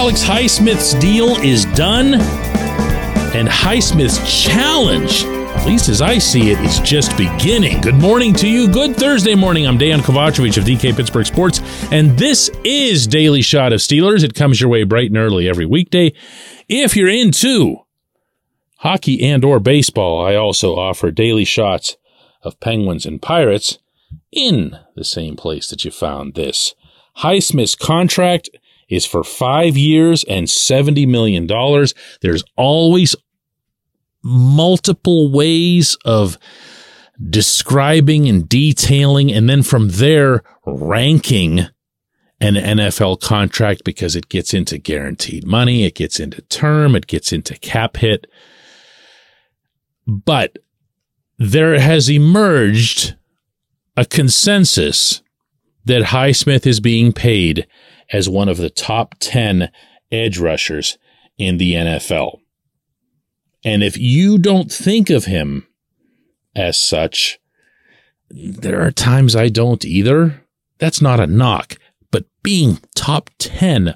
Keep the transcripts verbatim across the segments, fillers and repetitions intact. Alex Highsmith's deal is done, and Highsmith's challenge, at least as I see it, is just beginning. Good morning to you. Good Thursday morning. I'm Dejan Kovacevic of D K Pittsburgh Sports, and this is Daily Shot of Steelers. It comes your way bright and early every weekday. If you're into hockey and or baseball, I also offer daily shots of Penguins and Pirates in the same place that you found this. Highsmith's contract is for five years and seventy million dollars. There's always multiple ways of describing and detailing, and then from there, ranking an N F L contract, because it gets into guaranteed money, it gets into term, it gets into cap hit. But there has emerged a consensus that Highsmith is being paid as one of the top ten edge rushers in the N F L. And if you don't think of him as such, there are times I don't either. That's not a knock. But being top ten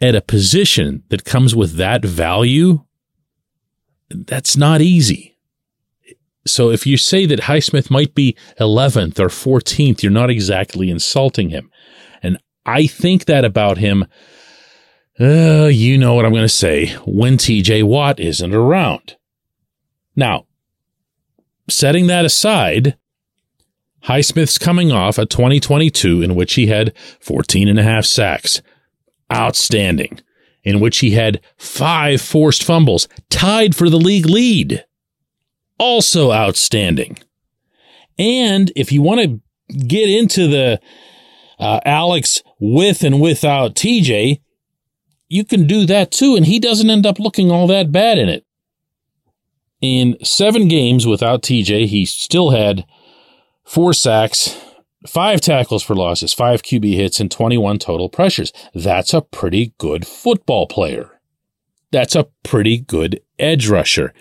at a position that comes with that value, that's not easy. So if you say that Highsmith might be eleventh or fourteenth, you're not exactly insulting him. And I think that about him, uh, you know what I'm going to say, when T J Watt isn't around. Now, setting that aside, Highsmith's coming off a twenty twenty-two in which he had fourteen and a half sacks. Outstanding. In which he had five forced fumbles, tied for the league lead. Also outstanding. And if you want to get into the uh, Alex with and without T J, you can do that too, and he doesn't end up looking all that bad in it. In seven games without T J, he still had four sacks, five tackles for losses, five Q B hits, and twenty-one total pressures. That's a pretty good football player. That's a pretty good edge rusher.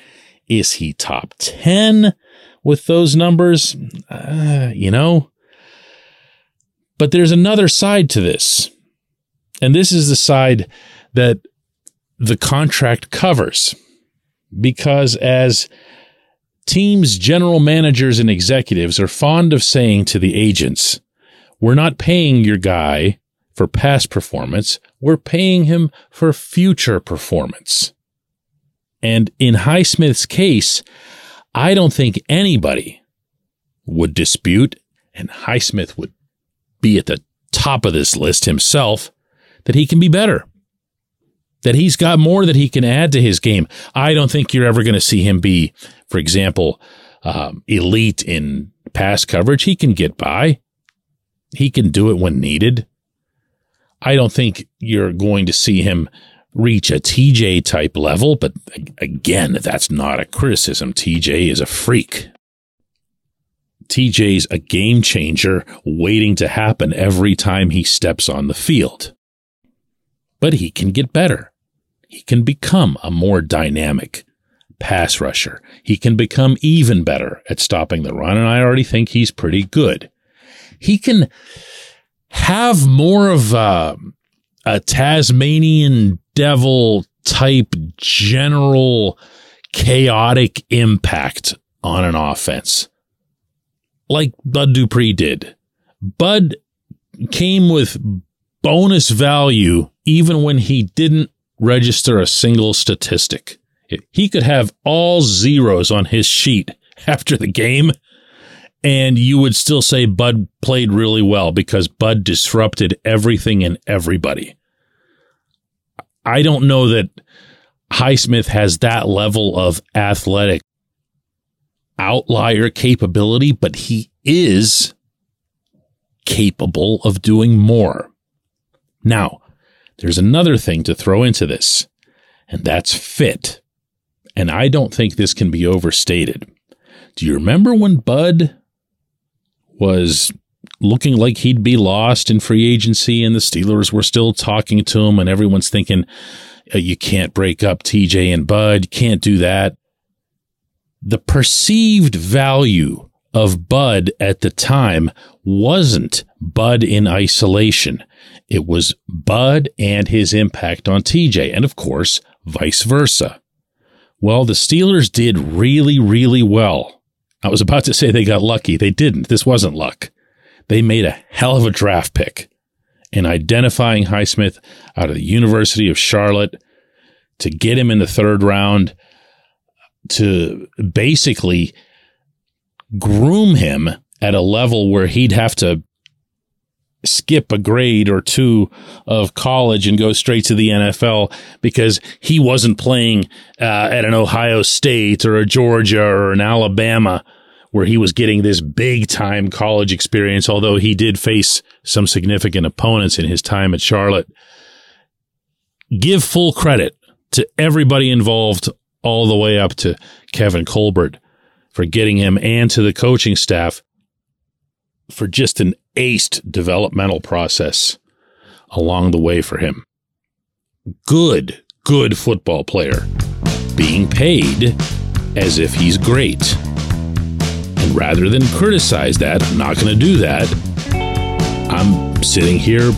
Is he top ten with those numbers? Uh, you know. But there's another side to this. And this is the side that the contract covers. Because as teams, general managers, and executives are fond of saying to the agents, we're not paying your guy for past performance. We're paying him for future performance. And in Highsmith's case, I don't think anybody would dispute, and Highsmith would be at the top of this list himself, that he can be better, that he's got more that he can add to his game. I don't think you're ever going to see him be, for example, um, elite in pass coverage. He can get by. He can do it when needed. I don't think you're going to see him reach a T J type level, but again, that's not a criticism. T J is a freak. T J's a game changer waiting to happen every time he steps on the field. But he can get better. He can become a more dynamic pass rusher. He can become even better at stopping the run, and I already think he's pretty good. He can have more of a, a Tasmanian devil type general chaotic impact on an offense, like Bud Dupree did. Bud came with bonus value even when he didn't register a single statistic. He could have all zeros on his sheet after the game, and you would still say Bud played really well because Bud disrupted everything and everybody. I don't know that Highsmith has that level of athletic outlier capability, but he is capable of doing more. Now, there's another thing to throw into this, and that's fit. And I don't think this can be overstated. Do you remember when Bud was looking like he'd be lost in free agency and the Steelers were still talking to him and everyone's thinking, you can't break up T J and Bud, can't do that. The perceived value of Bud at the time wasn't Bud in isolation. It was Bud and his impact on T J, and of course, vice versa. Well, the Steelers did really, really well. I was about to say they got lucky. They didn't. This wasn't luck. They made a hell of a draft pick in identifying Highsmith out of the University of Charlotte to get him in the third round to basically groom him at a level where he'd have to skip a grade or two of college and go straight to the N F L because he wasn't playing uh, at an Ohio State or a Georgia or an Alabama where he was getting this big-time college experience, although he did face some significant opponents in his time at Charlotte. Give full credit to everybody involved all the way up to Kevin Colbert for getting him and to the coaching staff for just an aced developmental process along the way for him. Good, good football player being paid as if he's great. And rather than criticize that, I'm not going to do that. I'm sitting here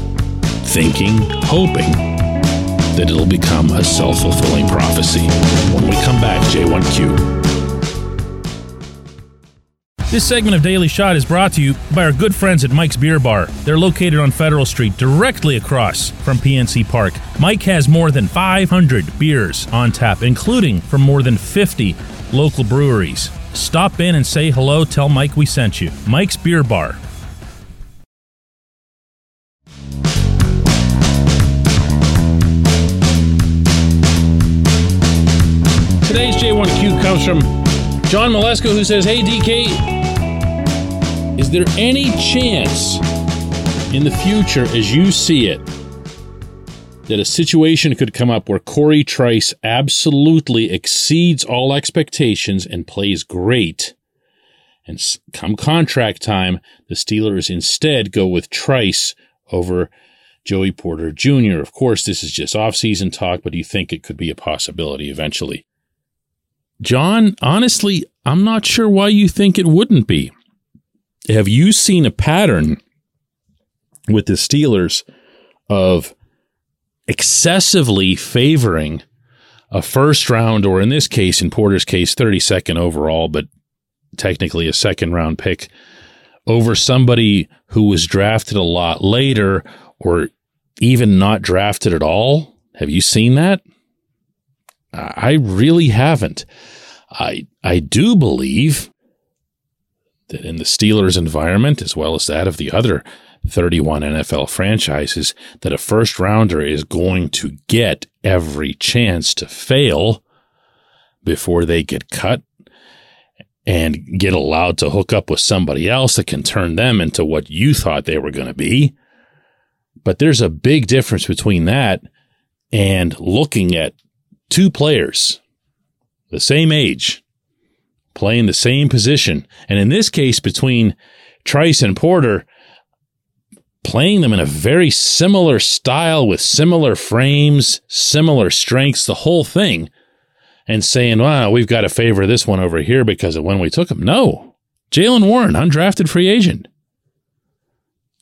thinking, hoping that it'll become a self-fulfilling prophecy. When we come back, J one Q. This segment of Daily Shot is brought to you by our good friends at Mike's Beer Bar. They're located on Federal Street, directly across from P N C Park. Mike has more than five hundred beers on tap, including from more than fifty local breweries. Stop in and say hello. Tell Mike we sent you. Mike's Beer Bar. Today's J one Q comes from John Malesko, who says, "Hey, D K, is there any chance in the future, as you see it, that a situation could come up where Corey Trice absolutely exceeds all expectations and plays great, and come contract time, the Steelers instead go with Trice over Joey Porter Junior? Of course, this is just off-season talk, but do you think it could be a possibility eventually?" John, honestly, I'm not sure why you think it wouldn't be. Have you seen a pattern with the Steelers of excessively favoring a first round, or in this case, in Porter's case, thirty-second overall, but technically a second round pick, over somebody who was drafted a lot later or even not drafted at all? Have you seen that? I really haven't. I I do believe that in the Steelers' environment, as well as that of the other thirty-one N F L franchises, that a first-rounder is going to get every chance to fail before they get cut and get allowed to hook up with somebody else that can turn them into what you thought they were going to be. But there's a big difference between that and looking at two players the same age, playing the same position, and in this case, between Trice and Porter, playing them in a very similar style with similar frames, similar strengths, the whole thing, and saying, wow, we've got to favor this one over here because of when we took him. No. Jaylen Warren, undrafted free agent.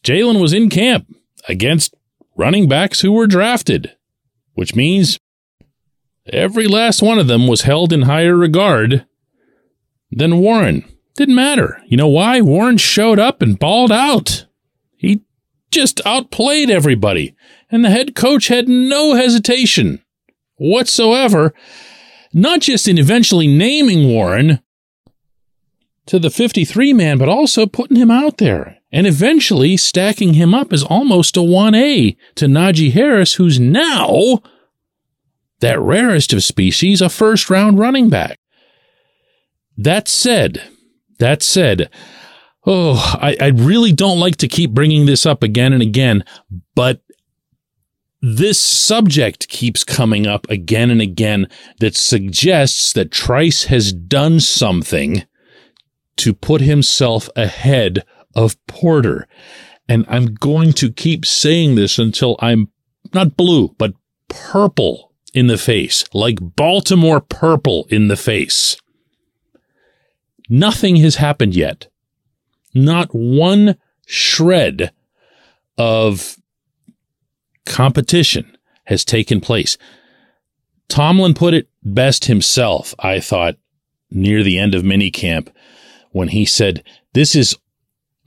Jaylen was in camp against running backs who were drafted, which means every last one of them was held in higher regard Then Warren. Didn't matter. You know why? Warren showed up and balled out. He just outplayed everybody. And the head coach had no hesitation whatsoever, not just in eventually naming Warren to the fifty-three man, but also putting him out there and eventually stacking him up as almost a one A to Najee Harris, who's now that rarest of species, a first-round running back. That said, that said, oh, I, I really don't like to keep bringing this up again and again, but this subject keeps coming up again and again that suggests that Trice has done something to put himself ahead of Porter. And I'm going to keep saying this until I'm not blue, but purple in the face, like Baltimore purple in the face. Nothing has happened yet. not one shred of competition has taken place. Tomlin put it best himself, I thought, near the end of minicamp when he said, this is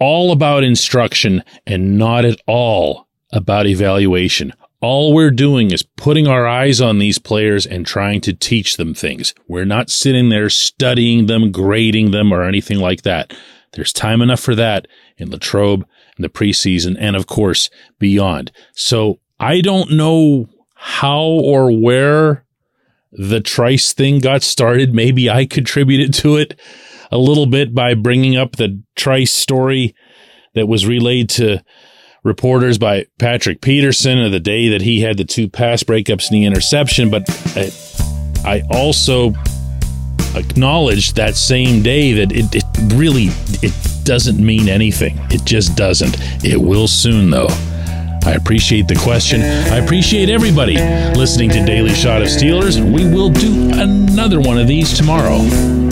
all about instruction and not at all about evaluation. All we're doing is putting our eyes on these players and trying to teach them things. We're not sitting there studying them, grading them, or anything like that. There's time enough for that in Latrobe, in the preseason, and of course, beyond. So I don't know how or where the Trice thing got started. Maybe I contributed to it a little bit by bringing up the Trice story that was relayed to reporters by Patrick Peterson of the day that he had the two pass breakups and the interception. But I, I also acknowledged that same day that it, it really, it doesn't mean anything. It just doesn't. It will soon, though. I appreciate the question. I appreciate everybody listening to Daily Shot of Steelers, and we will do another one of these tomorrow.